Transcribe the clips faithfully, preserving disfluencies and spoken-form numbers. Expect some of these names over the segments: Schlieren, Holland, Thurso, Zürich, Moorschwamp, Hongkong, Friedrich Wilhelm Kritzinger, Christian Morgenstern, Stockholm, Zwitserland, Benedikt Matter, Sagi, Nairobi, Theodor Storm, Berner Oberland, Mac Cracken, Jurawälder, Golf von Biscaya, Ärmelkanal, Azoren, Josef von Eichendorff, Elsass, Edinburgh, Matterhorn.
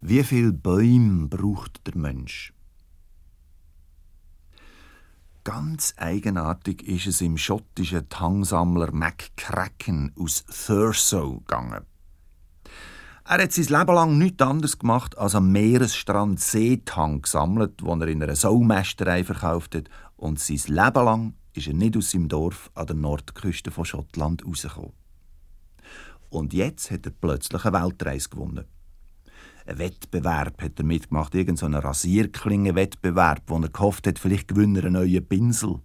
Wie viele Bäume braucht der Mensch? Ganz eigenartig ist es im schottischen Tangsammler Mac Cracken aus Thurso gegangen. Er hat sein Leben lang nichts anderes gemacht, als am Meeresstrand Seetang gesammelt, den er in einer Saumästerei verkauft hat. Und sein Leben lang ist er nicht aus seinem Dorf an der Nordküste von Schottland rausgekommen. Und jetzt hat er plötzlich eine Weltreise gewonnen. Ein Wettbewerb hat er mitgemacht, irgendeinen Rasierklingenwettbewerb, wo er gehofft hat, vielleicht gewinnt er einen neuen Pinsel.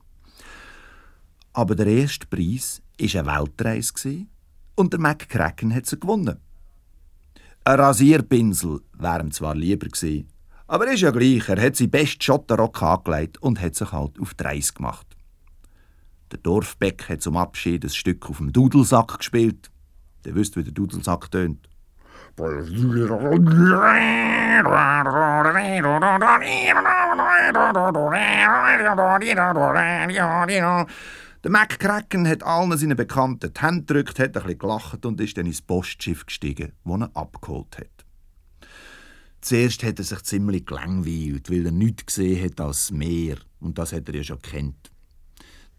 Aber der erste Preis war eine Weltreise und der Mac Cracken hat sie gewonnen. Ein Rasierpinsel wäre ihm zwar lieber gewesen, aber ist ja gleich, er hat seinen besten Schottenrock angelegt und hat sich halt auf die Reise gemacht. Der Dorfbeck hat zum Abschied ein Stück auf dem Dudelsack gespielt. Ihr wisst, wie der Dudelsack tönt. Der Mac Cracken hat allen seinen Bekannten die Hände gedrückt, hat ein bisschen gelacht und ist dann ins Postschiff gestiegen, das ihn abgeholt hat. Zuerst hat er sich ziemlich gelangweilt, weil er nichts gesehen hat als das Meer. Und das hat er ja schon gekannt.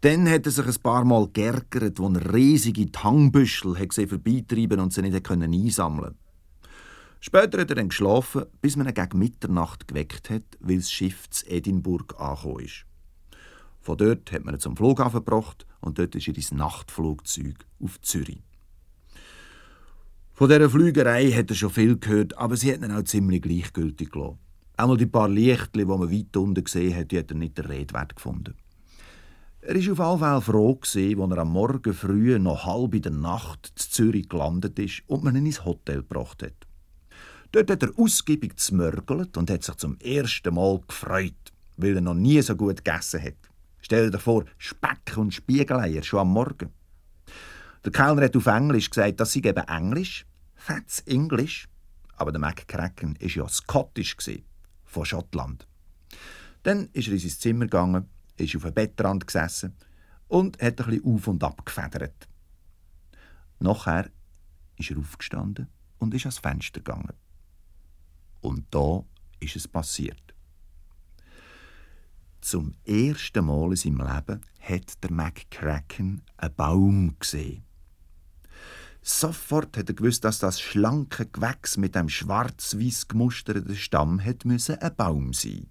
Dann hat er sich ein paar Mal geärgert, als er riesige Tangbüschel vorbeitreiben und sie nicht einsammeln konnte. Später hat er dann geschlafen, bis man ihn gegen Mitternacht geweckt hat, weil das Schiff zu Edinburgh angekommen ist. Von dort hat man ihn zum Flughafen gebracht und dort ist er ins Nachtflugzeug auf Zürich. Von dieser Flügerei hat er schon viel gehört, aber sie hat ihn auch ziemlich gleichgültig gelassen. Einmal die paar Lichtchen, die man weit unten gesehen hat, die hat er nicht den Rede wert gefunden. Er war auf alle Fälle froh, als er am Morgen früh noch halb in der Nacht in Zürich gelandet ist und man ihn ins Hotel gebracht hat. Dort hat er ausgiebig zmörgelt und hat sich zum ersten Mal gefreut, weil er noch nie so gut gegessen hat. Stell dir vor, Speck und Spiegeleier schon am Morgen. Der Kellner hat auf Englisch gesagt, das sei eben Englisch, fettes Englisch. Aber der Mac Cracken war ja skottisch, von Schottland. Dann ist er in sein Zimmer gegangen, ist auf dem Bettrand gesessen und hat ein bisschen auf und ab gefedert. Nachher ist er aufgestanden und ist ans Fenster gegangen. Und da ist es passiert. Zum ersten Mal in seinem Leben hat der Mac Cracken einen Baum gesehen. Sofort hat er gewusst, dass das schlanke Gewächs mit dem schwarz-weiß gemusterten Stamm hätte ein Baum sein müssen.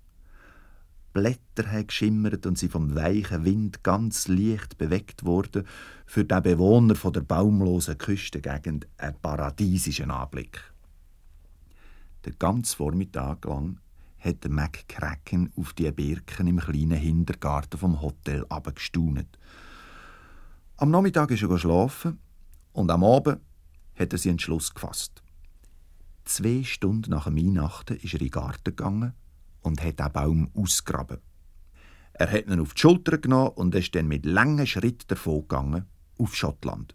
Blätter haben geschimmert und sind vom weichen Wind ganz leicht bewegt worden, für den Bewohner von der baumlosen Küstengegend ein paradiesischer Anblick. Den ganzen Vormittag lang hat der Mac Cracken auf die Birken im kleinen Hintergarten vom Hotel herabgestaunet. Am Nachmittag ist er geschlafen und am Abend hat er seinen Entschluss gefasst. Zwei Stunden nach Weihnachten ist er in den Garten gegangen und hat den Baum ausgegraben. Er hat ihn auf die Schulter genommen und ist dann mit langen Schritten davongegangen auf Schottland.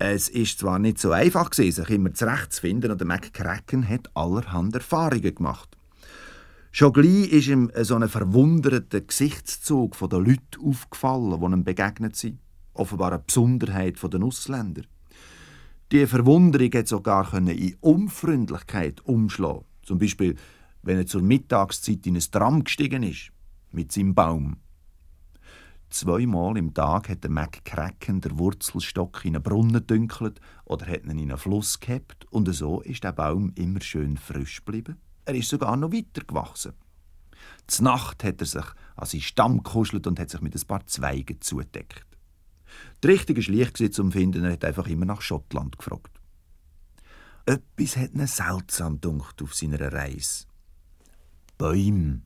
Es war zwar nicht so einfach, sich immer zurechtzufinden, und der Mac Cracken hat allerhand Erfahrungen gemacht. Schon gleich ist ihm so ein verwunderter Gesichtszug der Leute aufgefallen, die ihm begegnet sind. Offenbar eine Besonderheit der Ausländer. Diese Verwunderung konnte sogar in Unfreundlichkeit umschlagen. Zum Beispiel, wenn er zur Mittagszeit in ein Tram gestiegen ist, mit seinem Baum. Zweimal im Tag hat der Mac Cracken den Wurzelstock in einen Brunnen dünkelt oder hat ihn in einen Fluss gehabt. Und so ist der Baum immer schön frisch geblieben. Er ist sogar noch weiter gewachsen. Zur Nacht hat er sich an seinen Stamm gekuschelt und hat sich mit ein paar Zweigen zugedeckt. Die Richtung war leicht zu finden, er hat einfach immer nach Schottland gefragt. Etwas hat ihn seltsam gedunkt auf seiner Reise. Bäume.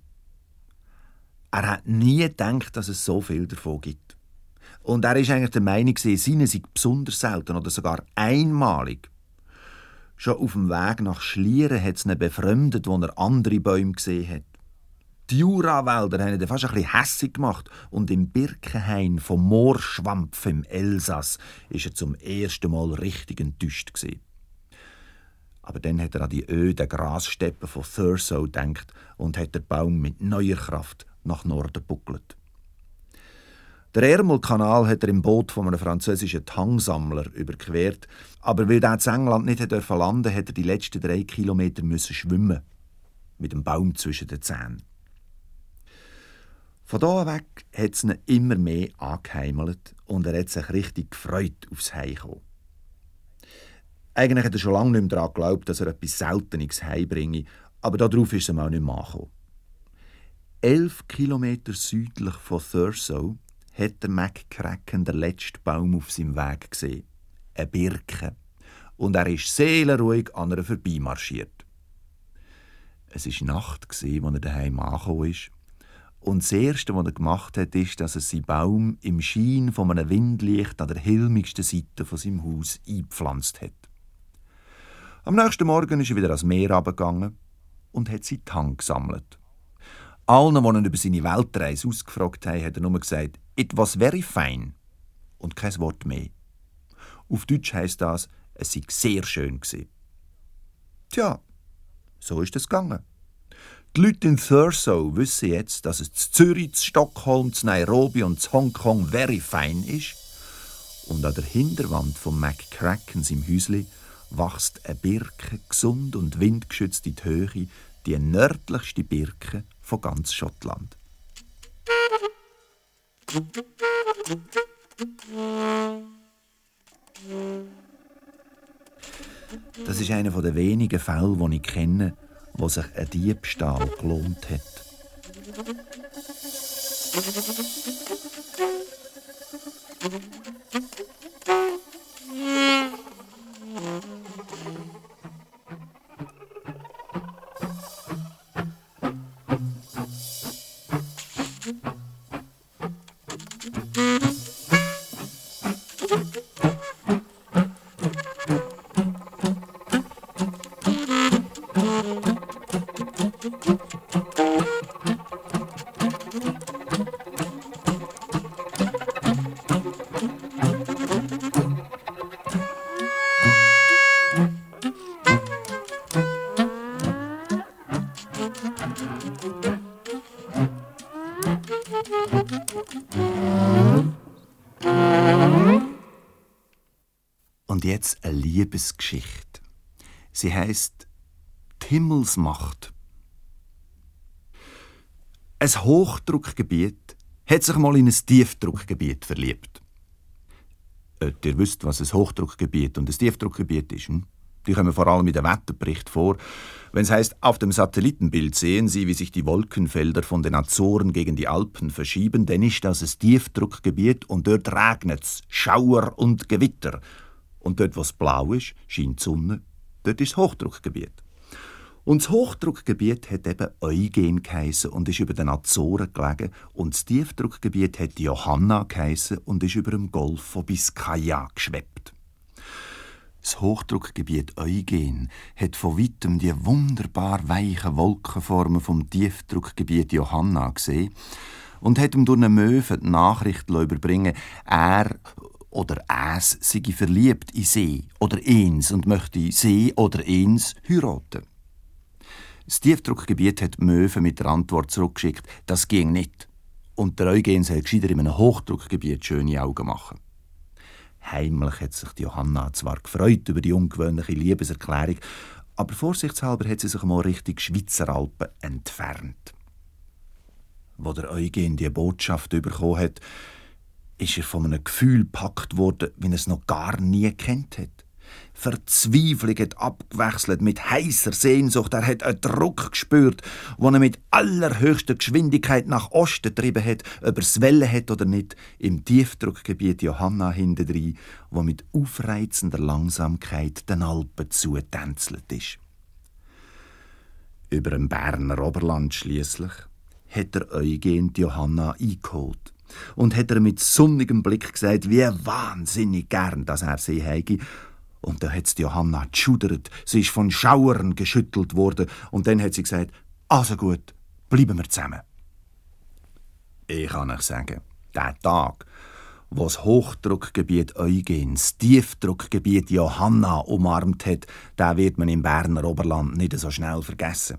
Er hat nie gedacht, dass es so viel davon gibt. Und er war eigentlich der Meinung, seine seien besonders selten oder sogar einmalig. Schon auf dem Weg nach Schlieren hat es ihn befremdet, als er andere Bäume gesehen hat. Die Jurawälder haben ihn fast ein bisschen hässig gemacht und im Birkenhain vom Moorschwamp im Elsass war er zum ersten Mal richtig enttäuscht gewesen. Aber dann hat er an die öden Grassteppen von Thurso gedacht und hat den Baum mit neuer Kraft nach Norden buckelt. Der Ärmelkanal hat er im Boot von einem französischen Tangsammler überquert. Aber weil er in England nicht landen durfte, hat er die letzten drei Kilometer müssen schwimmen. Mit einem Baum zwischen den Zähnen. Von da weg hat es ihn immer mehr angeheimelt und er hat sich richtig gefreut aufs Heimkommen. Eigentlich hat er schon lange nicht mehr daran geglaubt, dass er etwas Seltenes heimbringe, aber darauf ist er auch nicht mehr angekommen. Elf Kilometer südlich von Thurso hat der Mac Cracken den letzten Baum auf seinem Weg gesehen. Eine Birke. Und er ist seelenruhig an ihr vorbeimarschiert. Es war Nacht, als er daheim angekommen ist. Und das Erste, was er gemacht hat, ist, dass er seinen Baum im Schein von einem Windlicht an der hilmigsten Seite von seinem Haus eingepflanzt hat. Am nächsten Morgen ist er wieder ans Meer runtergegangen und hat seinen Tang gesammelt. Allen, die ihn über seine Weltreise ausgefragt haben, hat er nur gesagt, «It was very fine» und kein Wort mehr. Auf Deutsch heisst das, es sei sehr schön gewesen. Tja, so ist es gegangen. Die Leute in Thurso wissen jetzt, dass es in Zürich, in Stockholm, in Nairobi und in Hongkong very fein ist. Und an der Hinterwand von Mac Cracken, seinem Häusli, wächst eine Birke gesund und windgeschützt in die Höhe, die nördlichste Birke von ganz Schottland. Das ist einer der wenigen Fälle, die ich kenne, wo sich ein Diebstahl gelohnt hat. Und jetzt eine Liebesgeschichte. Sie heisst «Die Himmelsmacht». Ein Hochdruckgebiet hat sich mal in ein Tiefdruckgebiet verliebt. Äh, ihr wisst, was ein Hochdruckgebiet und ein Tiefdruckgebiet ist. Hm? Die kommen vor allem in den Wetterbericht vor. Wenn es heisst, auf dem Satellitenbild sehen Sie, wie sich die Wolkenfelder von den Azoren gegen die Alpen verschieben, dann ist das ein Tiefdruckgebiet und dort regnet es, Schauer und Gewitter. Und dort, wo es blau ist, scheint die Sonne, dort ist das Hochdruckgebiet. Und das Hochdruckgebiet hat eben Eugen geheissen und ist über den Azoren gelegen. Und das Tiefdruckgebiet hat Johanna geheissen und ist über dem Golf von Biscaya geschwebt. Das Hochdruckgebiet Eugen hat von weitem die wunderbar weichen Wolkenformen vom Tiefdruckgebiet Johanna gesehen und hat ihm durch einen Möwe die Nachricht überbringen lassen, er oder es sei verliebt in sie oder eins und möchte sie oder eins heiraten. Das Tiefdruckgebiet hat die Möwe mit der Antwort zurückgeschickt, das ging nicht. Und der Eugen soll gescheiter in einem Hochdruckgebiet schöne Augen machen. Heimlich hat sich Johanna zwar gefreut über die ungewöhnliche Liebeserklärung, aber vorsichtshalber hat sie sich mal Richtung Schweizer Alpen entfernt. Als der Eugen die Botschaft bekommen hat, ist er von einem Gefühl gepackt worden, wie er es noch gar nie gekannt hat. Verzweiflung hat abgewechselt mit heißer Sehnsucht. Er hat einen Druck gespürt, den er mit allerhöchster Geschwindigkeit nach Osten getrieben hat, ob er es wollen hat oder nicht, im Tiefdruckgebiet Johanna hintendrein, wo mit aufreizender Langsamkeit den Alpen zutänzelt ist. Über dem Berner Oberland schliesslich hat der Eugen Johanna eingeholt. Und hat er mit sonnigem Blick gesagt, wie wahnsinnig gern, dass er sie hätte. Und da hat Johanna geschudert, sie ist von Schauern geschüttelt worden. Und dann hat sie gesagt, also gut, bleiben wir zusammen. Ich kann euch sagen, der Tag, wo das Hochdruckgebiet Eugen das Tiefdruckgebiet Johanna umarmt hat, den wird man im Berner Oberland nicht so schnell vergessen.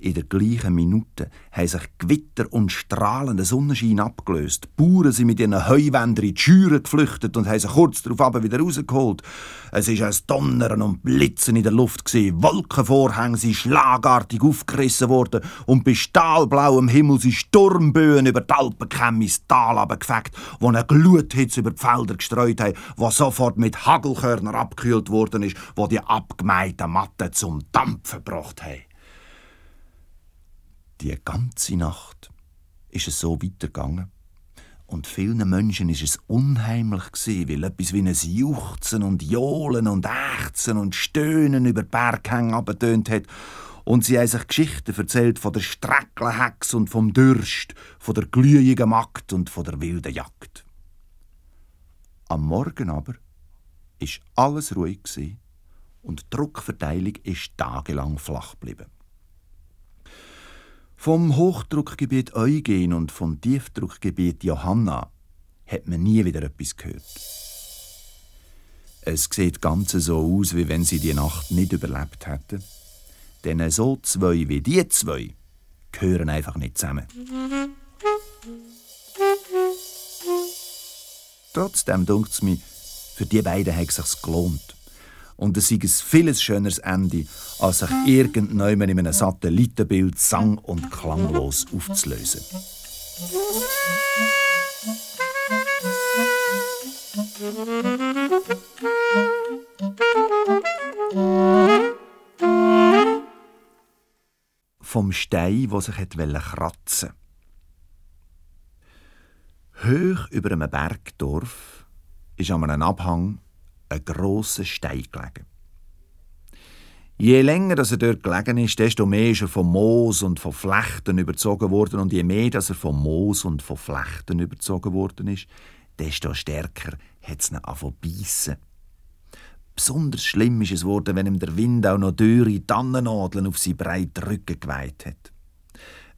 In der gleichen Minute haben sich Gewitter und strahlender Sonnenschein abgelöst. Die Bauern sind mit ihren Heuwändern in die Scheuren geflüchtet und haben sich kurz darauf wieder rausgeholt. Es war ein Donnern und Blitzen in der Luft. Wolkenvorhänge sind schlagartig aufgerissen worden und bei stahlblauem Himmel sind Sturmböen über die Alpenkämme ins Tal runtergefegt, die eine Gluthitze über die Felder gestreut haben, die sofort mit Hagelkörnern abgekühlt worden ist, die die abgemähten Matten zum Dampfen gebracht haben. Die ganze Nacht ist es so weitergegangen. Und vielen Menschen war es unheimlich, weil etwas wie ein Juchzen und Johlen und Ächzen und Stöhnen über die Berghänge abgetönt hat. Und sie haben sich Geschichten erzählt von der Strecklenhex und vom Durst, von der glühigen Magd und von der wilden Jagd. Am Morgen aber war alles ruhig und die Druckverteilung ist tagelang flach geblieben. Vom Hochdruckgebiet Eugen und vom Tiefdruckgebiet Johanna hat man nie wieder etwas gehört. Es sieht ganz so aus, wie wenn sie die Nacht nicht überlebt hätten. Denn so zwei wie die zwei gehören einfach nicht zusammen. Trotzdem denkt es mir, für die beiden hat es sich gelohnt. Und es sei ein vieles schöneres Ende, als sich irgendjemand in einem Satellitenbild sang- und klanglos aufzulösen. Vom Stein, der sich kratzen wollte. Hoch über einem Bergdorf ist an einem Abhang ein grosser Stein gelegen. Je länger er dort gelegen ist, desto mehr ist er von Moos und von Flechten überzogen worden. Und je mehr dass er von Moos und von Flechten überzogen worden ist, desto stärker hat es ihn angefangen zu beissen. Besonders schlimm ist es geworden, wenn ihm der Wind auch noch dürre Tannennadeln auf seinen breiten Rücken geweht hat.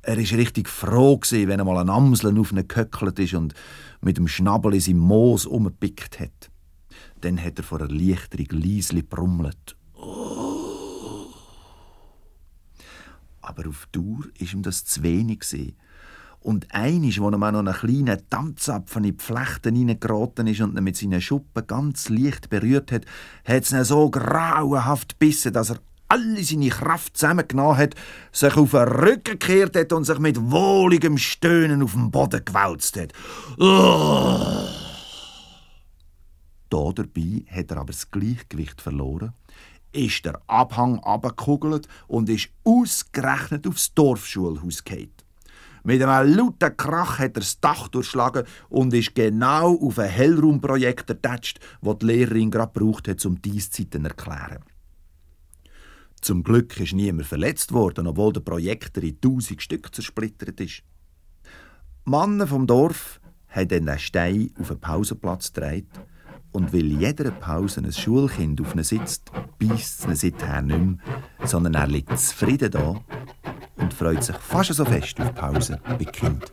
Er war richtig froh gewesen, wenn einmal ein Amseln auf ihn gehöckelt ist und mit dem Schnabel in seinem Moos umgepickt hat. Dann hat er vor Erleichterung leislich brummelt. Oh. Aber auf Dauer war ihm das zu wenig. Und einmal, als ihm noch einen kleinen Tanzapfen in die Flechten hineingeraten ist und ihn mit seinen Schuppen ganz leicht berührt hat, hat es ihn so grauenhaft gebissen, dass er alle seine Kraft zusammengenommen hat, sich auf den Rücken gekehrt hat und sich mit wohligem Stöhnen auf den Boden gewälzt hat. Oh. Dabei hat er aber das Gleichgewicht verloren, ist der Abhang runtergekugelt und ist ausgerechnet aufs Dorfschulhaus gefallen. Mit einem lauten Krach hat er das Dach durchschlagen und ist genau auf ein Hellraumprojektor getatscht, das die Lehrerin gerade gebraucht hat, um die Eiszeiten zu erklären. Zum Glück ist niemand verletzt worden, obwohl der Projektor in tausend Stück zersplittert ist. Die Männer vom Dorf haben dann den Stein auf den Pausenplatz getragen. Und weil in jeder Pause ein Schulkind auf ihn sitzt, beisst es ihn seither nicht mehr, sondern er liegt zufrieden da und freut sich fast so fest auf Pause wie Kind.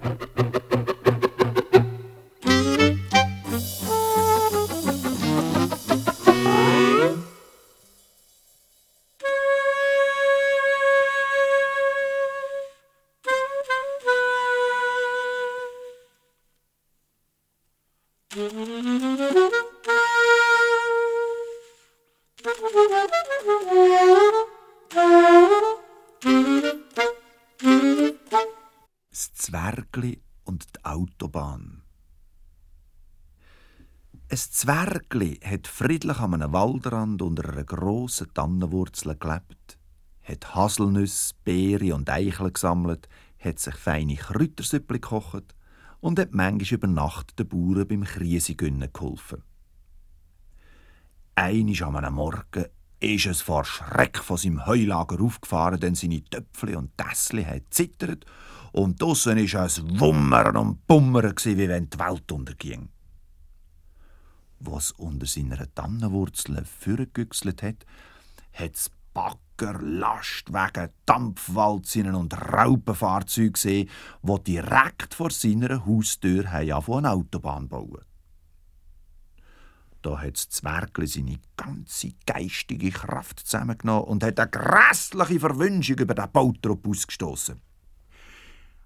Ein Zwergli hat friedlich an einem Waldrand unter einer grossen Tannenwurzel gelebt, hat Haselnüsse, Beeren und Eicheln gesammelt, hat sich feine Kräutersüppli gekocht und hat manchmal über Nacht den Bauern beim Kriesengünnen geholfen. Einisch an einem Morgen ist es vor Schreck von seinem Heulager aufgefahren, denn seine Töpfli und Tässli haben zittert und draussen war es Wummern und Bummern, wie wenn die Welt unterging. Was unter seiner Tannenwurzel vorgegüchselt hat, hat es Bagger, Lastwagen, Dampfwalzen und Raupenfahrzeuge gesehen, die direkt vor seiner Haustür auf eine Autobahn bauen. Da hat das Zwergli seine ganze geistige Kraft zusammengenommen und hat eine grässliche Verwünschung über den Bautrupp ausgestossen.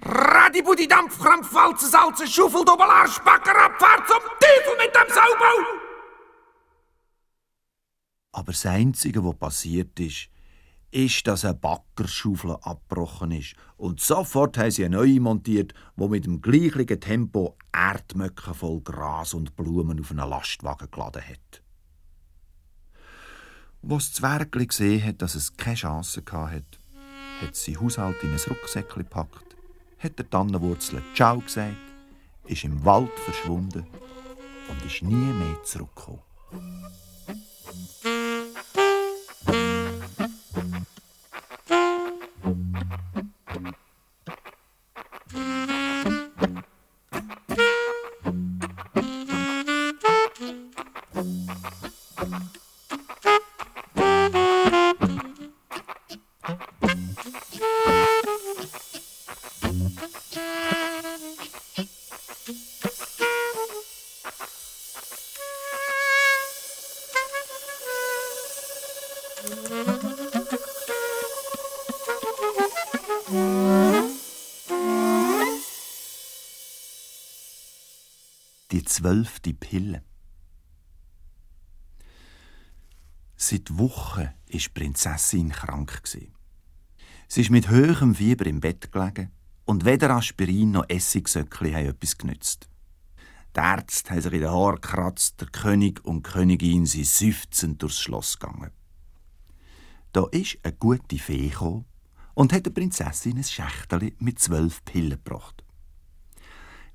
Radibudi, Dampf, Krampf, Walzen, Salzen, Schuffel, Dobelar, Spacker, Abfahrt zum Teufel mit dem Saubau! Aber das Einzige, was passiert ist, ist, dass eine Baggerschaufel abgebrochen ist. Und sofort haben sie eine neue montiert, die mit dem gleichen Tempo Erdmöcke voll Gras und Blumen auf einen Lastwagen geladen hat. Als das Zwergli gesehen hat, dass es keine Chance hatte, hat sie Haushalt in ein Rucksäckchen gepackt, hat der Tannenwurzel «Ciao» gesagt, ist im Wald verschwunden und ist nie mehr zurückgekommen. Die zwölfte Pille. Seit Wochen war die Prinzessin krank. Sie war mit hohem Fieber im Bett gelegen und weder Aspirin noch Essigsöckchen haben etwas genützt. Die Ärzte haben sich in den Haaren gekratzt, der König und die Königin sind seufzend durchs Schloss gegangen. Da ist eine gute Fee gekommen und hat der Prinzessin ein Schächtel mit zwölf Pillen gebracht.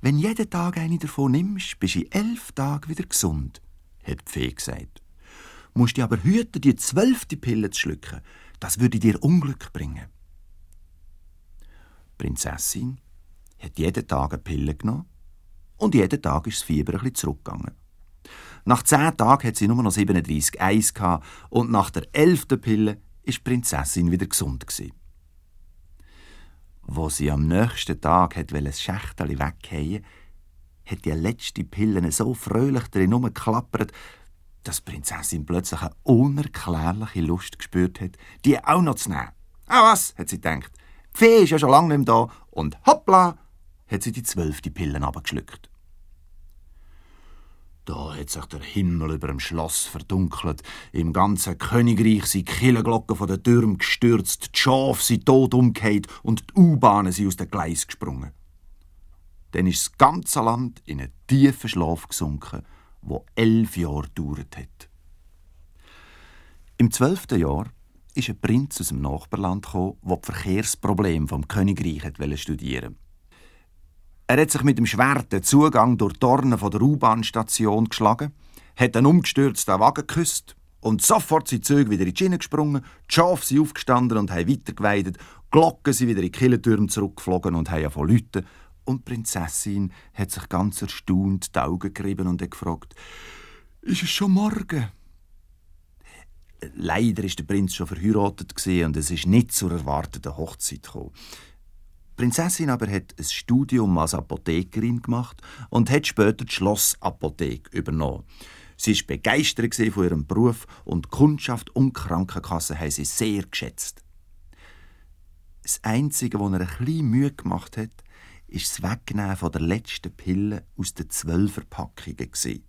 «Wenn du jeden Tag eine davon nimmst, bist du in elf Tagen wieder gesund», hat die Fee gesagt. «Du musst dich aber hüten, die zwölfte Pille zu schlucken. Das würde dir Unglück bringen.» Die Prinzessin hat jeden Tag eine Pille genommen und jeden Tag ist das Fieber ein bisschen zurückgegangen. Nach zehn Tagen hatte sie nur noch siebenunddreissig Komma eins gehabt und nach der elften Pille war die Prinzessin wieder gesund gewesen. Als sie am nächsten Tag ein Schächtchen weghauen wollte, hat die letzte Pille so fröhlich drin herumgeklappert, dass die Prinzessin plötzlich eine unerklärliche Lust gespürt hat, die auch noch zu nehmen. «Ah was», hat sie gedacht, «die Fee ist ja schon lange nicht mehr da» und hoppla, hat sie die zwölfte Pille runtergeschluckt. Da hat sich der Himmel über dem Schloss verdunkelt. Im ganzen Königreich sind die Kirchenglocken von den Türmen gestürzt, die Schafe sind tot umgekehrt und die U-Bahnen sind aus den Gleisen gesprungen. Dann ist das ganze Land in einen tiefen Schlaf gesunken, der elf Jahre gedauert hat. Im zwölften Jahr ist ein Prinz aus dem Nachbarland gekommen, der die Verkehrsprobleme des Königreichs studieren wollte. Er hat sich mit dem Schwert den Zugang durch die Dornen der U-Bahn-Station geschlagen, hat einen umgestürzten Wagen geküsst und sofort sind die Züge wieder in die Schiene gesprungen, die Schafe sind aufgestanden und haben weitergeweidet, die Glocken sind wieder in die Kirchtürme zurückgeflogen und haben von Leuten. Und die Prinzessin hat sich ganz erstaunt die Augen gerieben und hat gefragt, «Ist es schon morgen?» Leider war der Prinz schon verheiratet und es ist nicht zur erwarteten Hochzeit gekommen. Die Prinzessin aber hat ein Studium als Apothekerin gemacht und hat später die Schlossapotheke übernommen. Sie war begeistert von ihrem Beruf und die Kundschaft und die Krankenkasse haben sie sehr geschätzt. Das Einzige, was ihr ein bisschen Mühe gemacht hat, war das Wegnehmen der letzten Pille aus den Zwölferpackungen.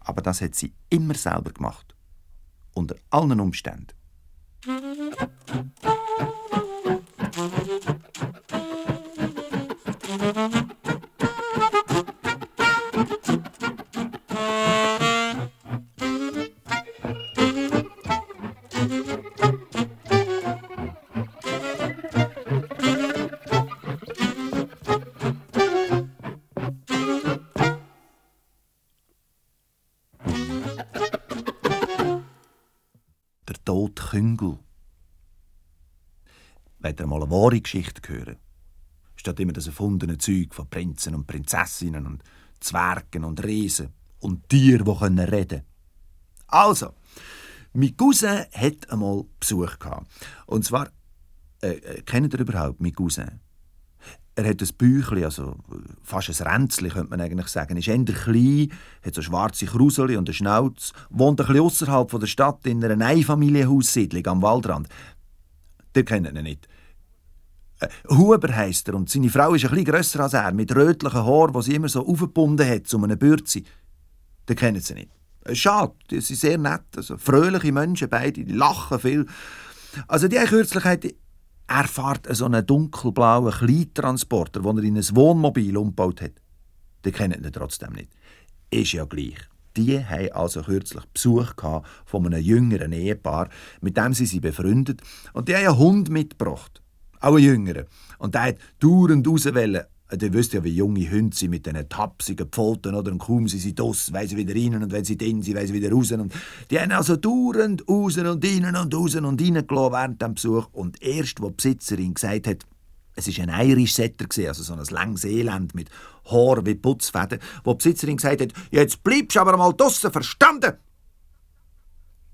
Aber das hat sie immer selber gemacht. Unter allen Umständen. Der tote Küngel. Wollt ihr mal eine wahre Geschichte hören? Statt immer das erfundene Zeug von Prinzen und Prinzessinnen und Zwergen und Riesen und Tieren, die reden können. Also, mein Cousin hatte einmal Besuch gehabt. Und zwar, äh, kennt ihr überhaupt mein Cousin? Er hat ein Bäuchli, also fast ein Ränzli, könnte man eigentlich sagen. Er ist eher klein, hat so schwarze Kruseli und eine Schnauze, wohnt ein bisschen ausserhalb der Stadt in einer Einfamilienhaussiedlung am Waldrand. Der kennt ihn nicht. Huber heisst er, und seine Frau ist ein bisschen grösser als er, mit rötlichen Haaren, die sie immer so aufgebunden hat, um eine Bürzi. Den kennen sie nicht. Schade, die sind sehr nett, also fröhliche Menschen, beide, die lachen viel. Also die Kürzlichkeit. Er fährt so einen dunkelblauen Kleintransporter, den er in ein Wohnmobil umgebaut hat. Den kennen ihn trotzdem nicht. Ist ja gleich. Die hatten also kürzlich Besuch von einem jüngeren Ehepaar, mit dem sie sich befreundet. Und die haben einen Hund mitgebracht. Auch einen jüngeren. Und der hat dauernd rauswählen. Ihr wisst ja, wie junge Hunde sind mit diesen tapsigen Pfoten, oder? Und kaum sind sie draussen, wollen sie wieder rein, und wenn sie drin sind, wollen sie wieder raus. Und die haben also dauernd raus und rein und raus und rein gelassen während dem Besuch. Und erst, wo die Besitzerin gesagt hat, es war ein Irish-Setter, also so ein langes Elend mit Haar wie Putzfäden, wo die Besitzerin gesagt hat, jetzt bleibst du aber mal draussen, verstanden?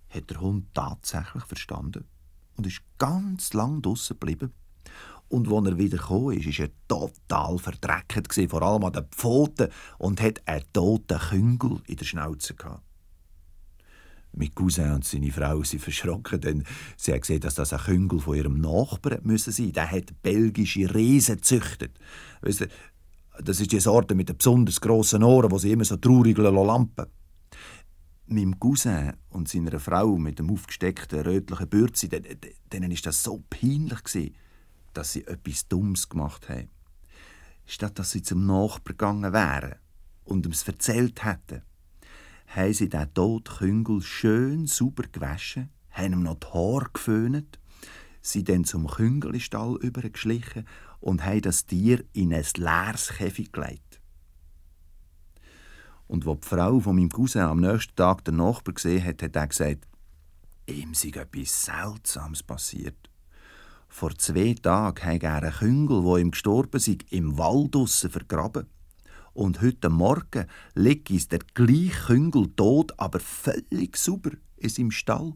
Hat der Hund tatsächlich verstanden und ist ganz lang draussen geblieben. Und als er wieder kam, war er total verdreckt, vor allem an den Pfoten, und hatte einen toten Küngel in der Schnauze. Mein Cousin und seine Frau sind verschrocken, denn sie haben gesehen, dass das ein Küngel von ihrem Nachbarn müssen sein. Der hat belgische Riesen gezüchtet. Weißt du, das ist die Sorte mit den besonders grossen Ohren, die sie immer so traurig lampen. Meinem Cousin und seiner Frau mit dem aufgesteckten rötlichen Bürzi, denen war das so peinlich gewesen, dass sie etwas Dummes gemacht haben. Statt dass sie zum Nachbarn gegangen wären und ihm es erzählt hätten, haben sie den toten Küngel schön sauber gewaschen, haben ihm noch die Haare geföhnt, sind dann zum Küngelstall übergeschlichen und haben das Tier in ein leeres Käfig gelegt. Und als die Frau von meinem Cousin am nächsten Tag den Nachbarn gesehen hat, hat er gesagt, ihm sei etwas Seltsames passiert. Vor zwei Tagen hat er einen Küngel, der ihm gestorben sei, im Wald draussen vergraben. Und heute Morgen liegt es der gleiche Küngel tot, aber völlig sauber in seinem Stall.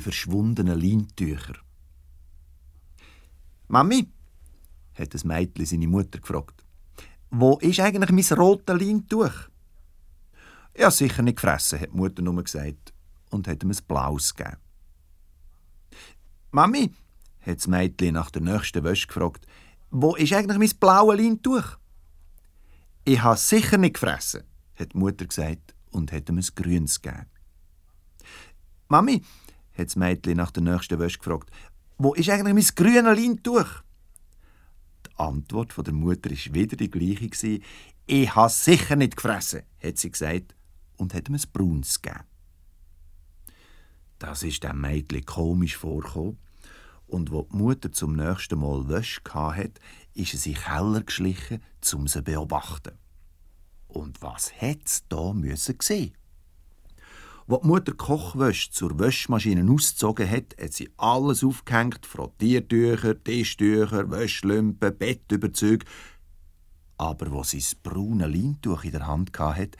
Verschwundenen Leintücher. «Mami», hat das Mädchen seine Mutter gefragt, «wo ist eigentlich mein rotes Leintuch?» «Ja, sicher nicht gefressen», hat die Mutter nur gesagt und hat ihm ein blaues gegeben. «Mami», hat das Mädchen nach der nächsten Wäsche gefragt, «wo ist eigentlich mein blaues Leintuch?» «Ich habe sicher nicht gefressen», hat die Mutter gesagt und hat ihm ein grünes gegeben. «Mami», hat das Mädchen nach der nächsten Wäsche gefragt, «wo ist eigentlich mein grünes Leintuch?» Die Antwort von der Mutter war wieder die gleiche. «Ich habe sicher nicht gefressen», hat sie gesagt und hat ihm ein braunes gegeben. Das ist dem Mädchen komisch vorgekommen. Und als die Mutter zum nächsten Mal Wäsche hatte, ist sie in den Keller geschlichen, um sie zu beobachten. Und was hätte sie da müssen sehen? Als die Mutter die Kochwäsche zur Wäschmaschine ausgezogen hat, hat sie alles aufgehängt, Frottiertücher, Tischtücher, Wäschlümpen, Bettüberzüge. Aber als sie das braune Leintuch in der Hand hatte,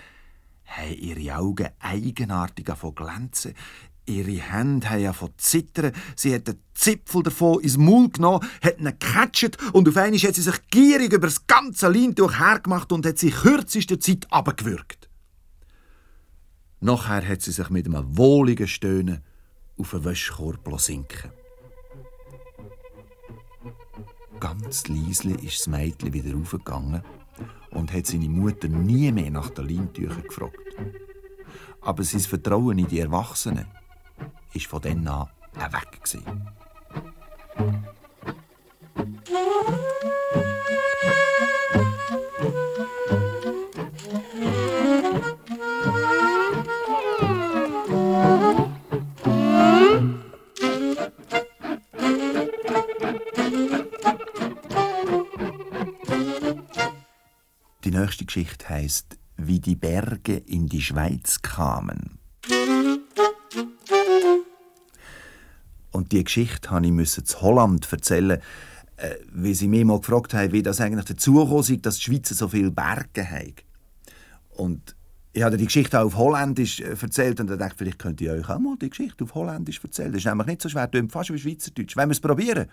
haben ihre Augen eigenartig von glänzen. Ihre Hände haben von zittern. Sie hat den Zipfel davon ins Maul genommen, hat ihn gecatcht und auf einmal hat sie sich gierig über das ganze Leintuch hergemacht und hat sie in kürzester Zeit abgewürgt. Nachher hat sie sich mit einem wohligen Stöhnen auf den Wäschkorb sinken. Ganz leise ist das Mädchen wieder raufgegangen und hat seine Mutter nie mehr nach den Leintüchern gefragt. Aber sein Vertrauen in die Erwachsenen war von dann an weg. Die nächste Geschichte heisst wie die Berge in die Schweiz kamen. Und diese Geschichte musste ich in Holland erzählen, weil sie mich mal gefragt haben, wie das eigentlich dazugekommen ist, dass die Schweiz so viele Berge haben. Und ich habe die Geschichte auch auf Holländisch erzählt und dachte, vielleicht könnte ich euch auch mal die Geschichte auf Holländisch erzählen. Das ist nämlich nicht so schwer, das ist fast wie Schweizerdeutsch. Wenn wir es probieren,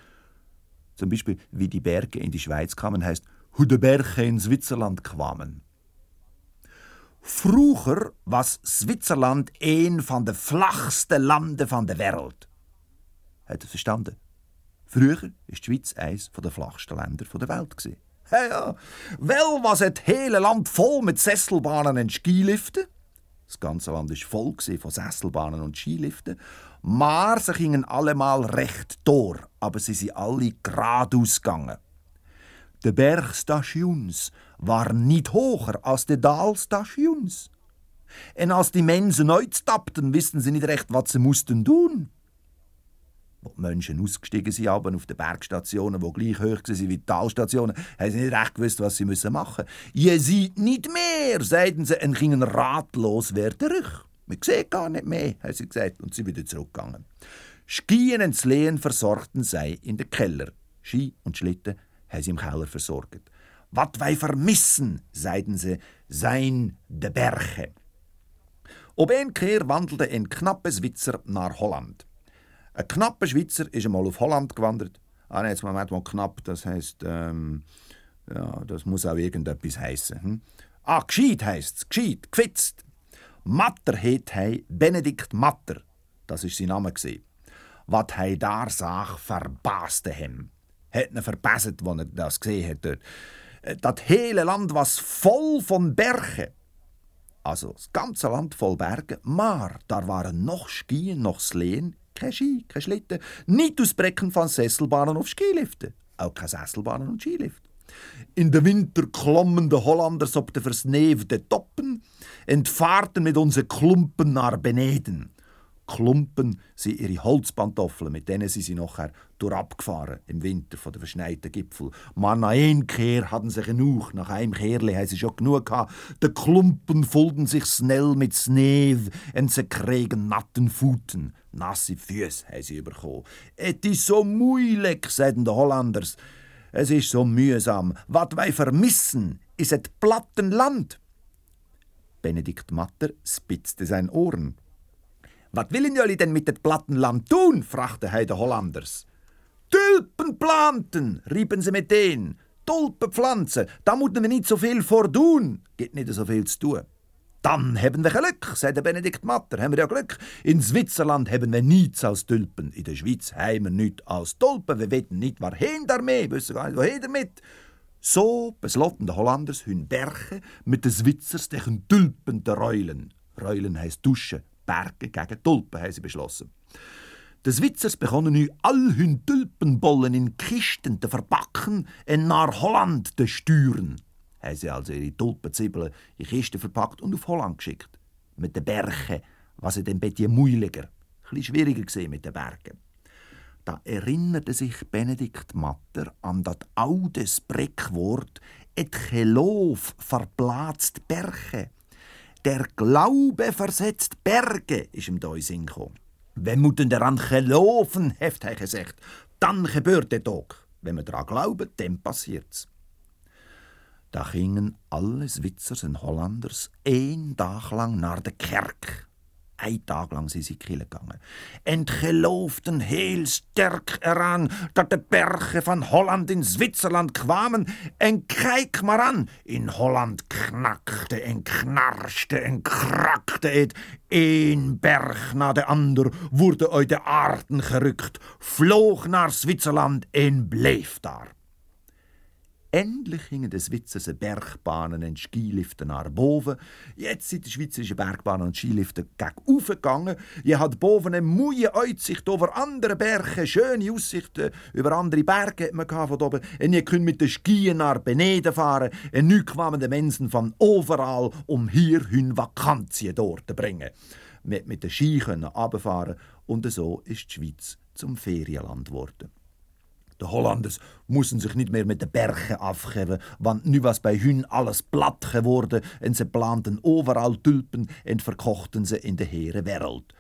zum Beispiel, wie die Berge in die Schweiz kamen, heisst, «Hu de Berge in Zwitserland kwamen». Früher war Zwitserland ein von den flachsten Landen der Welt. Hat ihr verstanden? Früher war die Schweiz eines der flachsten Länder der Welt. Ja, ja. Weil was das hele Land voll mit Sesselbahnen und Skiliften. Das ganze Land war voll von Sesselbahnen und Skiliften. Maar sie gingen allemal recht durch, aber sie sind alle geradeaus gegangen. Der Berg Stations war nicht höher als der Dal Stations. Und als die Menschen neu tappten, wussten sie nicht recht, was sie mussten tun. Als die Menschen ausgestiegen sind, aber auf den Bergstationen, die gleich hoch waren wie die Talstationen, haben sie nicht recht gewusst, was sie machen müssen. «Je seid nicht mehr», sagten sie, und gingen ratlos wieder zurück. «Wir sehen gar nicht mehr», haben sie gesagt, und sind wieder zurückgegangen. Skien und Slehen versorgten sie in den Keller. Ski und Schlitten haben sie im Keller versorgt. «Was wir vermissen», sagten sie, «seien de Berge». Ob ein Kehr wandelte ein knapper Schweizer nach Holland. Ein knapper Schweizer ist einmal auf Holland gewandert. Ah, nein, jetzt Moment mal knapp, das heisst, ähm, ja, das muss auch irgendetwas heissen. Hm? Ah, gescheit heisst es, gescheit, gefitzt. Matter heet hei Benedikt Matter, das war sein Name. Wat hei da sah, verbaste hem. Hat ihn verbesset, als er das gesehen hat dort. Das hele Land war voll von Bergen. Also das ganze Land voll Bergen, maar da waren noch Skien, noch Slehen, kein Ski, kein Schlitten, nicht aus Brecken von Sesselbahnen auf Skiliften. Auch keine Sesselbahnen und Skiliften. In den Winter klommen die Holländer auf den versneeften Toppen und fahrten mit unseren Klumpen nach Beneden. Klumpen sind ihre Holzpantoffeln, mit denen sie sie nachher durchabgefahren im Winter von den verschneiten Gipfeln. Man nach einem Kehr hatten sie genug, nach einem Kehrli hatten sie schon genug gehabt. Die Klumpen füllten sich schnell mit Schnee und sie kriegen natten Futen. Nasse Füße haben sie bekommen. «Es ist so muilig», sagten die Holländer. «Es ist so mühsam. Was wir vermissen, ist das Plattenland.» Benedikt Matter spitzte seine Ohren. «Was willen jolli denn mit dem Plattenland tun?», fragte er den Hollanders. «Tulpen planten», riepen sie mit denen. «Tulpen pflanzen, da müssen wir nicht so viel vor tun. Gibt nicht so viel zu tun.» «Dann haben wir Glück», sagte Benedikt Matter. «Haben wir ja Glück. In Switzerland haben wir nichts als Tulpen. In der Schweiz haben wir nichts als Tulpen. Wir wissen nicht, wohin damit. Wir wissen gar nicht, wohin damit.» So beslotten die Hollanders hun Berge mit den Schweizers den Tulpen zu räulen. Räulen heisst duschen. Berge gegen Tulpen, haben sie beschlossen. Die Schweizers begonnen nun all hun Tulpenbollen in Kisten zu verpacken und nach Holland zu steuern. Haben sie also ihre Tulpenzwiebeln in Kisten verpackt und auf Holland geschickt. Mit den Bergen war es dann etwas mühliger, etwas schwieriger mit den Bergen. Da erinnerte sich Benedikt Matter an das alte Sprechwort «Et Gelof verplatzt Berge». «Der Glaube versetzt Berge», ist ihm da in Sinn gekommen. «Wenn man daran gelaufen hat», hat er gesagt, «dann gebührt der Tag. Wenn man daran glaubt, dann passiert es.» Da gingen alle Schweizer und Holländer einen Tag lang nach der Kerk. Einen Tag lang sind sie in die Kirche gegangen. Und gelauften heel stark heran, dass die Berge von Holland in Switzerland kamen. Und kijk maar an, in Holland knackte und knarschte und krackte et. Ein Berg nach der anderen wurde aus den Arten gerückt, flog nach Switzerland und blieb da. Endlich gingen die Schweizerischen Bergbahnen und Skiliften nach oben. Jetzt sind die Schweizerischen Bergbahnen und Skiliften gegen oben gegangen. Je hat oben eine mühe Aussicht über andere Berge, schöne Aussichten über andere Berge man von oben. Und ihr könnt mit den Skien nach Beneden fahren. Und nun kamen die Menschen von überall, um hier hin Vakantien dort zu bringen. Man konnte mit den Ski runterfahren und so ist die Schweiz zum Ferienland geworden. Die Hollanders müssen sich nicht mehr mit den Bergen aufgeben, want nu was bei hun alles platt geworden und sie planten overal Tulpen und verkochten sie in der heren Welt.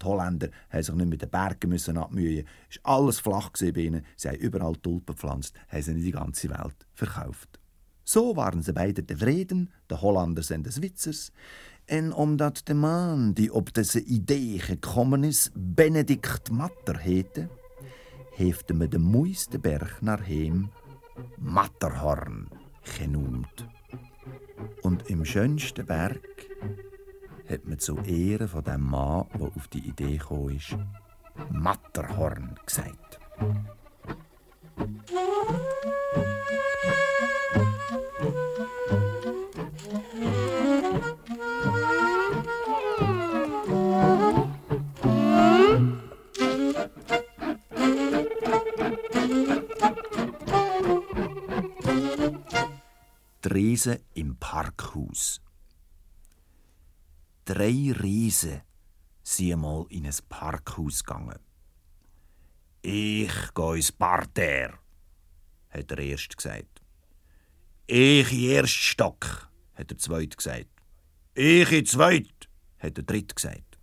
Die Holländer haben sich nicht mit den Bergen müssen abmühen. Es war alles flach bei ihnen. Sie haben überall Tulpen gepflanzt, haben sie in die ganze Welt verkauft. So waren sie beide tevreden, die Hollanders und die Zwitzers. En omdat de man die op deze idee gekomen is, Benedikt Matter heette, heeft me de mooiste berg naar hem Matterhorn genoemd. En im schönsten Berg hat me zu Ehren von dem Mann, der auf die Idee gekommen ist, Matterhorn gesagt. Riesen im Parkhaus. Drei Riesen sind einmal in ein Parkhaus gegangen. Ich gehe ins Parterre, hat der Erste gesagt. Ich in den ersten Stock, hat der Zweite gesagt. Ich in den Zweiten, hat der Dritte gesagt.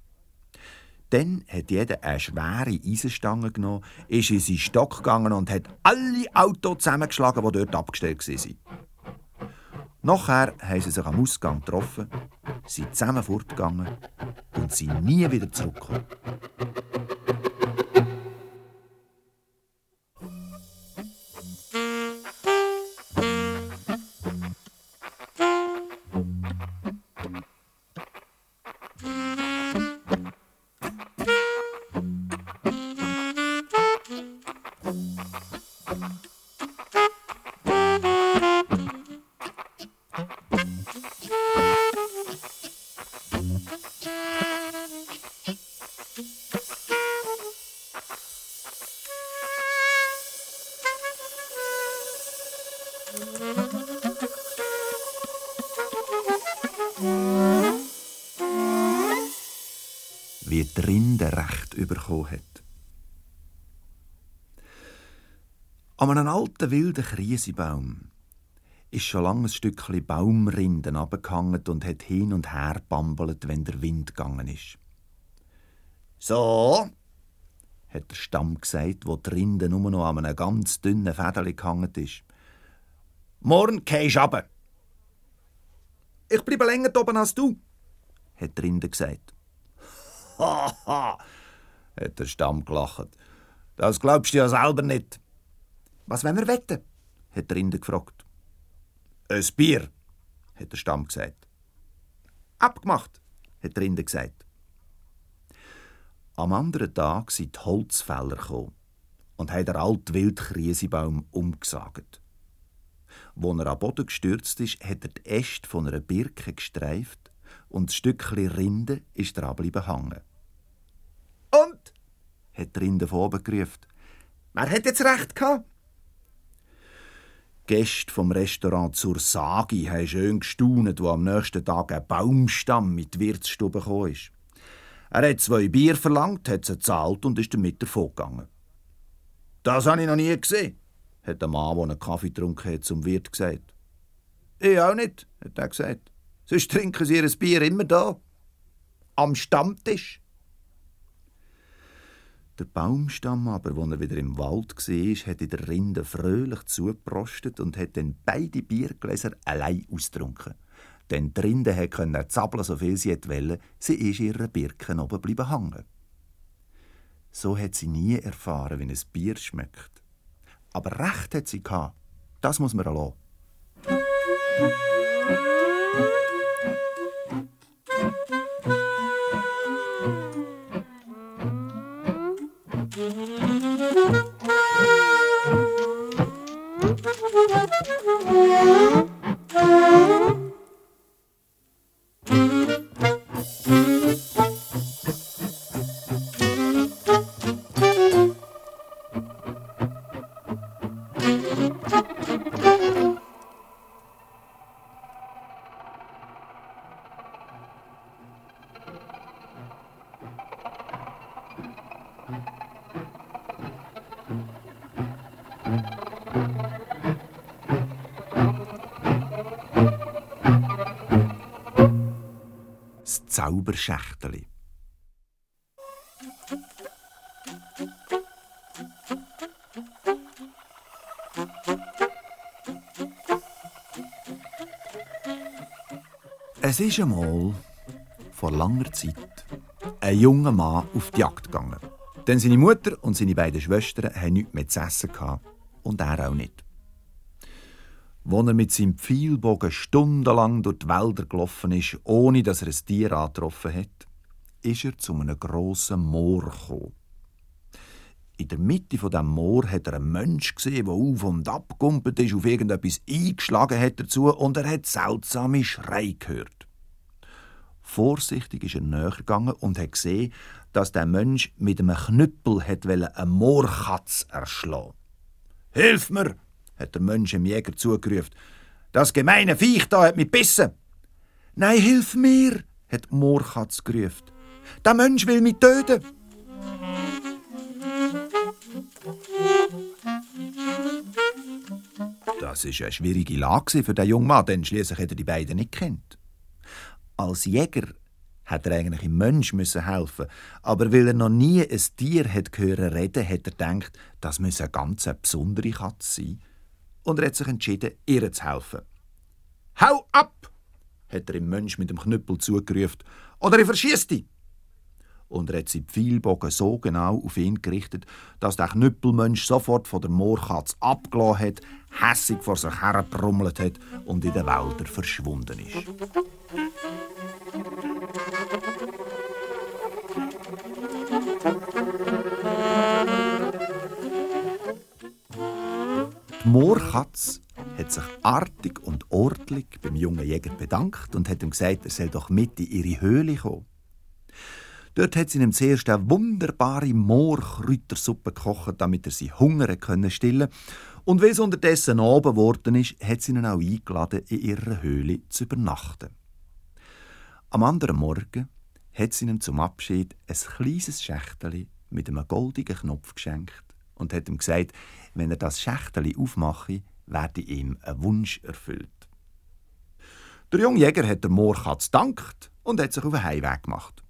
Dann hat jeder eine schwere Eisenstange genommen, ist in seinen Stock gegangen und hat alle Autos zusammengeschlagen, die dort abgestellt waren. Nachher haben sie sich am Ausgang getroffen, sind zusammen fortgegangen und sind nie wieder zurückgekommen. Wie die Rinde Recht bekommen hat. An einem alten wilden Kriesebaum ist schon lange ein Stückchen Baumrinden abgehangen und hat hin und her gebambelt, wenn der Wind gegangen ist. «So», hat der Stamm gesagt, wo die Rinde nur noch an einem ganz dünnen Fädeli gehangen ist. «Morgen gehst du runter.» «Ich bleibe länger oben als du», hat die Rinde gesagt. «Haha», hat der Stamm gelacht. «Das glaubst du ja selber nicht.» «Was wollen wir wetten?», hat die Rinde gefragt. «Ein Bier», hat der Stamm gesagt. «Abgemacht», hat die Rinde gesagt. Am anderen Tag sind die Holzfäller gekommen und haben den alten Wildkriesebaum umgesagt. Als er am Boden gestürzt ist, hat er die Äste von einer Birke gestreift und das Stückchen Rinde ist dran bleiben hängen. «Und?» hat die Rinde von oben gerufen. «Wer hat jetzt recht gehabt?» Die Gäste vom Restaurant zur Sagi haben schön gestaunet, wo am nächsten Tag ein Baumstamm in die Wirtsstube gekommen ist. Er hat zwei Bier verlangt, hat sie gezahlt und ist damit davongegangen. «Das habe ich noch nie gesehen», hat der Mann, der einen Kaffee getrunken hat, zum Wirt gesagt. «Ich auch nicht», hat er gesagt. «Sonst trinken sie ihr Bier immer da. Am Stammtisch.» Der Baumstamm aber, als er wieder im Wald war, hat in der Rinde fröhlich zugeprostet und hat dann beide Biergläser allein ausgetrunken. Denn die Rinde konnte zappeln, so viel sie wollte, sie ist in ihrer Birke oben geblieben hängen. So hat sie nie erfahren, wie ein Bier schmeckt. Aber recht hat sie gehabt. Das muss man erlauben. Zauberschächteli. Es ist einmal, vor langer Zeit, ein junger Mann auf die Jagd gegangen. Denn seine Mutter und seine beiden Schwestern hatten nichts mehr zu essen gehabt, und er auch nicht. Als er mit seinem Pfeilbogen stundenlang durch die Wälder gelaufen ist, ohne dass er ein Tier angetroffen hat, ist er zu einem grossen Moor gekommen. In der Mitte dieses Moor hat er einen Mensch gesehen, der auf und ab gekumpelt ist, auf irgendetwas eingeschlagen hat dazu, und er hat seltsame Schreie gehört. Vorsichtig ist er näher gegangen und hat gesehen, dass der Mensch mit einem Knüppel eine Moorkatze erschlagen wollte. «Hilf mir!» hat der Mensch dem Jäger zugerufen. «Das gemeine Viech da hat mich gebissen!» «Nein, hilf mir!» hat die Moorkatze gerufen. «Der Mensch will mich töten!» Das war eine schwierige Lage für den jungen Mann, denn schliesslich hat er die beiden nicht gekannt. Als Jäger hat er eigentlich im Mensch helfen müssen, aber weil er noch nie ein Tier hat gehört reden, hat er gedacht, das müsse eine ganz besondere Katze sein. Und er hat sich entschieden, ihr zu helfen. «Hau ab!» hat er im Mensch mit dem Knüppel zugerufen. «Oder ich verschiesse dich!» Und er hat seinen Pfeilbogen so genau auf ihn gerichtet, dass der Knüppelmensch sofort von der Moorkatze abgelassen hat, hässig vor sich hergebrummelt hat und in den Wäldern verschwunden ist. Die Moorkatze hat sich artig und ordentlich beim jungen Jäger bedankt und hat ihm gesagt, er soll doch mit in ihre Höhle kommen. Dort hat sie ihm zuerst eine wunderbare Moorkräutersuppe gekocht, damit er seinen Hunger stillen konnte. Und weil es unterdessen Abend geworden ist, hat sie ihn auch eingeladen, in ihrer Höhle zu übernachten. Am anderen Morgen hat sie ihm zum Abschied ein kleines Schächteli mit einem goldigen Knopf geschenkt und hat ihm gesagt, wenn er das Schächteli aufmache, werde ihm ein Wunsch erfüllt. Der junge Jäger hat der Moorkatze gedankt und hat sich auf den Heimweg gemacht.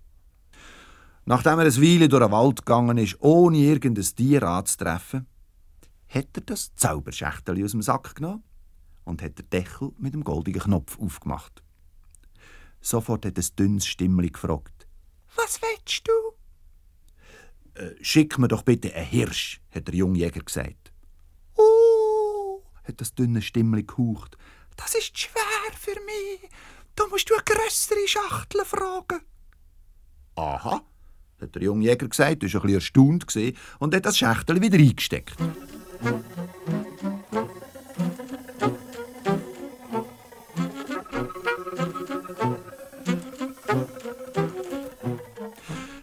Nachdem er eine Weile durch den Wald gegangen ist, ohne irgendein Tier anzutreffen, hat er das Zauberschächteli aus dem Sack genommen und hat den Deckel mit dem goldigen Knopf aufgemacht. Sofort hat ein dünnes Stimmchen gefragt. «Was willst du?» äh, «Schick mir doch bitte einen Hirsch», hat der Jungjäger gesagt. «Oh!» hat das dünne Stimmchen gehaucht. «Das ist schwer für mich. Da musst du eine grössere Schachtel fragen.» «Aha!» hat der junge Jäger gesagt, er war ein bisschen erstaunt und hat das Schächtchen wieder eingesteckt.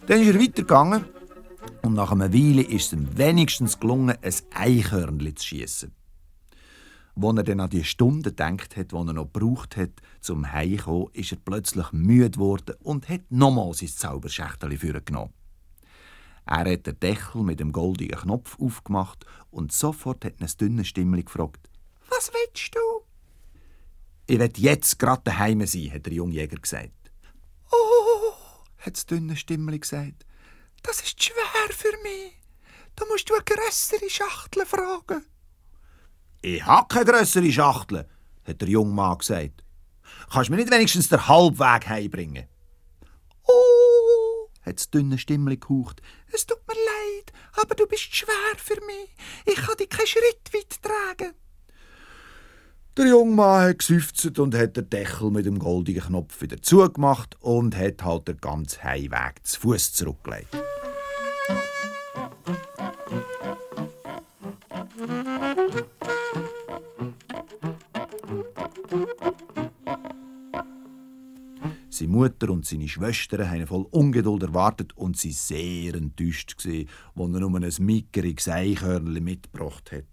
Dann ist er weitergegangen und nach einer Weile ist es ihm wenigstens gelungen, ein Eichhörnchen zu schiessen. Als er dann an die Stunden gedacht hat, die er noch gebraucht hat, zum Heimkommen, ist er plötzlich müde geworden und hat nochmals sein Zauberschächteli vorgenommen. Er hat den Deckel mit dem goldenen Knopf aufgemacht und sofort hat eine dünne Stimme gefragt. «Was willst du?» «Ich will jetzt gerade daheim sein», hat der Jungjäger gesagt. «Oh!» hat das dünne Stimme gesagt. «Das ist schwer für mich. Da musst du eine grössere Schachtel fragen.» «Ich habe keine grössere Schachtel», hat der junge Mann gesagt. «Kannst du mir nicht wenigstens den Halbweg heimbringen?» «Oh!» hat das dünne Stimmchen gehaucht. «Es tut mir leid, aber du bist schwer für mich. Ich kann dich keinen Schritt weit tragen.» Der junge Mann hat gesüffzt und hat den Deckel mit dem goldenen Knopf wieder zugemacht und hat halt den ganzen Heimweg zu Fuß zurückgelegt. Seine Mutter und seine Schwestern haben voll Ungeduld erwartet und sie sehr enttäuscht gewesen, als er nur ein mickeriges Eichhörnchen mitgebracht hat.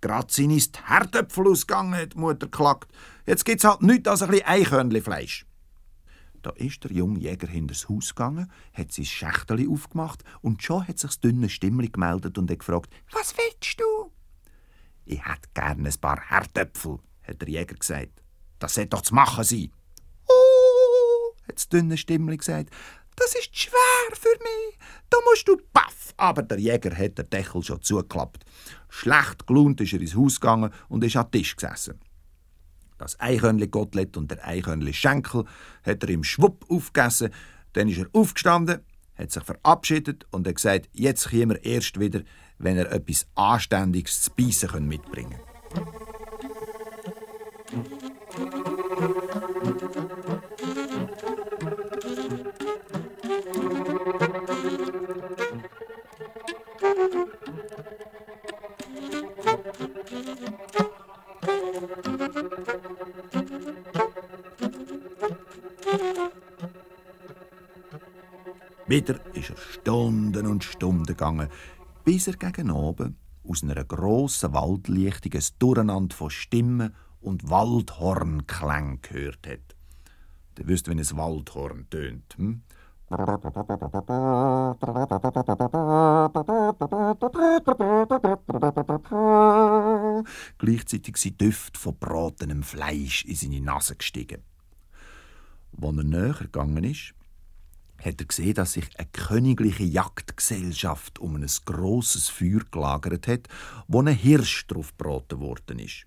«Gerade sind uns die Herdöpfel ausgegangen», hat die Mutter geklagt. «Jetzt gibt's halt nichts als ein bisschen Eichhörnchenfleisch.» Da ist der junge Jäger hinter das Haus gegangen, hat sein Schächteli aufgemacht und schon hat sich das dünne Stimmli gemeldet und hat gefragt, «Was willst du?» «Ich hätte gerne ein paar Herdöpfel», hat der Jäger gesagt. «Das sollte doch zu machen sein.» hat das dünne Stimmli gesagt. «Das ist schwer für mich. Da musst du paff!» Aber der Jäger hat den Deckel schon zugeklappt. Schlecht gelaunt ist er ins Haus gegangen und ist an den Tisch gesessen. Das Eichhörnli-Gottlet und der Eichhörnli-Schenkel hat er im Schwupp aufgegessen. Dann ist er aufgestanden, hat sich verabschiedet und hat gesagt, jetzt käme er erst wieder, wenn er etwas Anständiges zu beißen mitbringen kann. Wieder ist er Stunden und Stunden gegangen, bis er gegen oben aus einer grossen Waldlichtung ein Durcheinander von Stimmen und Waldhornklängen gehört hat. Du wisst, wenn ein Waldhorn tönt. Hm? Gleichzeitig sind Düfte von bratenem Fleisch in seine Nase gestiegen. Als er näher gegangen ist, hat er gesehen, dass sich eine königliche Jagdgesellschaft um ein grosses Feuer gelagert hat, wo ein Hirsch draufgebraten worden ist.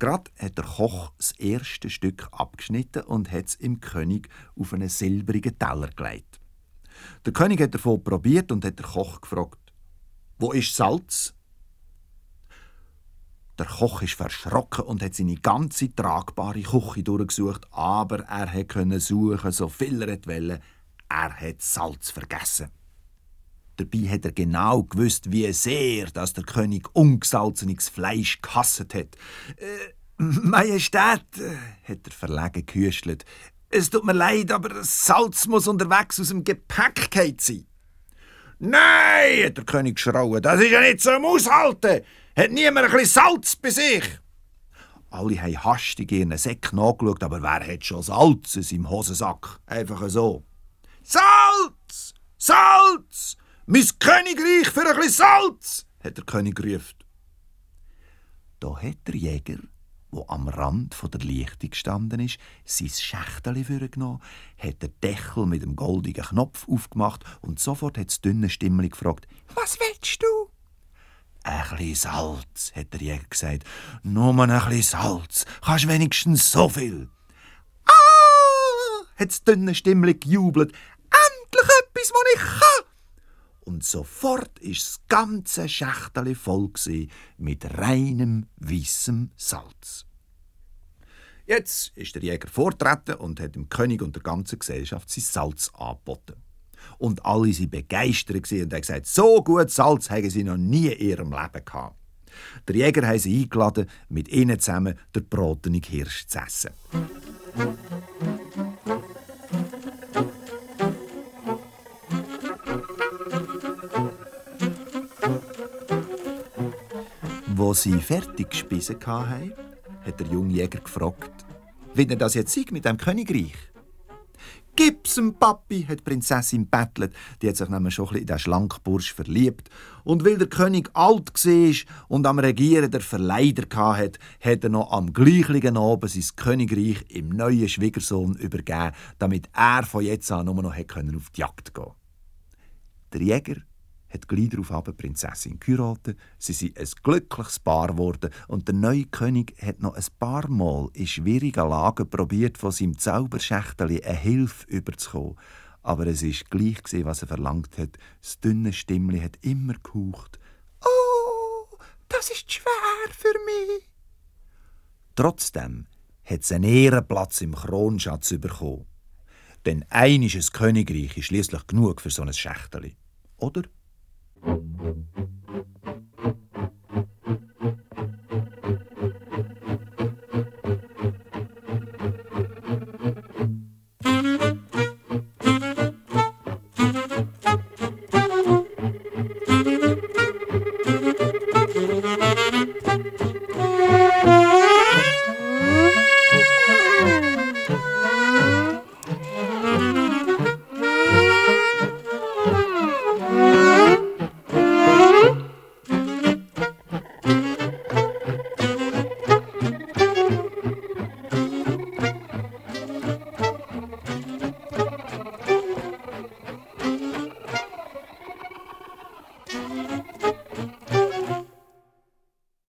Gerade hat der Koch das erste Stück abgeschnitten und hat es im König auf einen silbrigen Teller gelegt. Der König hat davon probiert und hat den Koch gefragt, «Wo ist Salz?» Der Koch ist verschrocken und hat seine ganze tragbare Küche durchgesucht, aber er konnte suchen, so viel er wollte. Er hat Salz vergessen. Dabei hat er genau gewusst, wie sehr dass der König ungesalzenes Fleisch gehasst hat. Äh, «Majestät», hat er verlegen gehüstelt, «es tut mir leid, aber das Salz muss unterwegs aus dem Gepäck gefallen sein.» «Nein!» hat der König geschrauen, «das ist ja nicht zum Aushalten! Hat niemand ein bisschen Salz bei sich?» Alle haben hastig in ihren Säcken nachgeschaut, aber wer hat schon Salz in seinem Hosensack? Einfach so. «Salz! Salz! Mein Königreich für ein bisschen Salz!» hat der König gerufen. Da hat der Jäger, der am Rand der Lichtung gestanden ist, sein Schächteli vorgenommen, hat den Deckel mit dem goldigen Knopf aufgemacht und sofort hat das dünne Stimmli gefragt, «Was willst du?» «Ein bisschen Salz», hat der Jäger gesagt. «Nur ein bisschen Salz, kannst wenigstens so viel.» «Ah!» hat das dünne Stimmli gejubelt. «Endlich etwas, was ich kann!» Und sofort war das ganze Schächteli voll mit reinem, weissem Salz. Jetzt ist der Jäger vorgetreten und hat dem König und der ganzen Gesellschaft sein Salz angeboten. Und alle waren begeistert und haben gesagt, so gut Salz haben sie noch nie in ihrem Leben gehabt. Der Jäger hat sie eingeladen, mit ihnen zusammen den gebratenen Hirsch zu essen. Als sie fertig gespissen hatten, hat der junge Jäger gefragt, wie er das jetzt sei mit dem Königreich. «Gib's ihm, Papi!» hat die Prinzessin gebettelt. Die hat sich nämlich schon ein bisschen in den schlanken Bursch verliebt. Und weil der König alt war und am Regieren der Verleider hatte, hat er noch am gleichen Abend sein Königreich im neuen Schwiegersohn übergeben, damit er von jetzt an nur noch auf die Jagd gehen konnte. Der Jäger hat gleich darauf die Prinzessin geheiratet. Sie sind ein glückliches Paar geworden und der neue König hat noch ein paar Mal in schwierigen Lagen probiert, von seinem Zauberschächteli eine Hilfe überzukommen. Aber es war gleich, was er verlangt hat. Das dünne Stimmli hat immer gehaucht. «Oh, das ist schwer für mich!» Trotzdem hat es einen Ehrenplatz im Kronschatz bekommen. Denn einiges Königreich ist schliesslich genug für so ein Schächteli. Oder?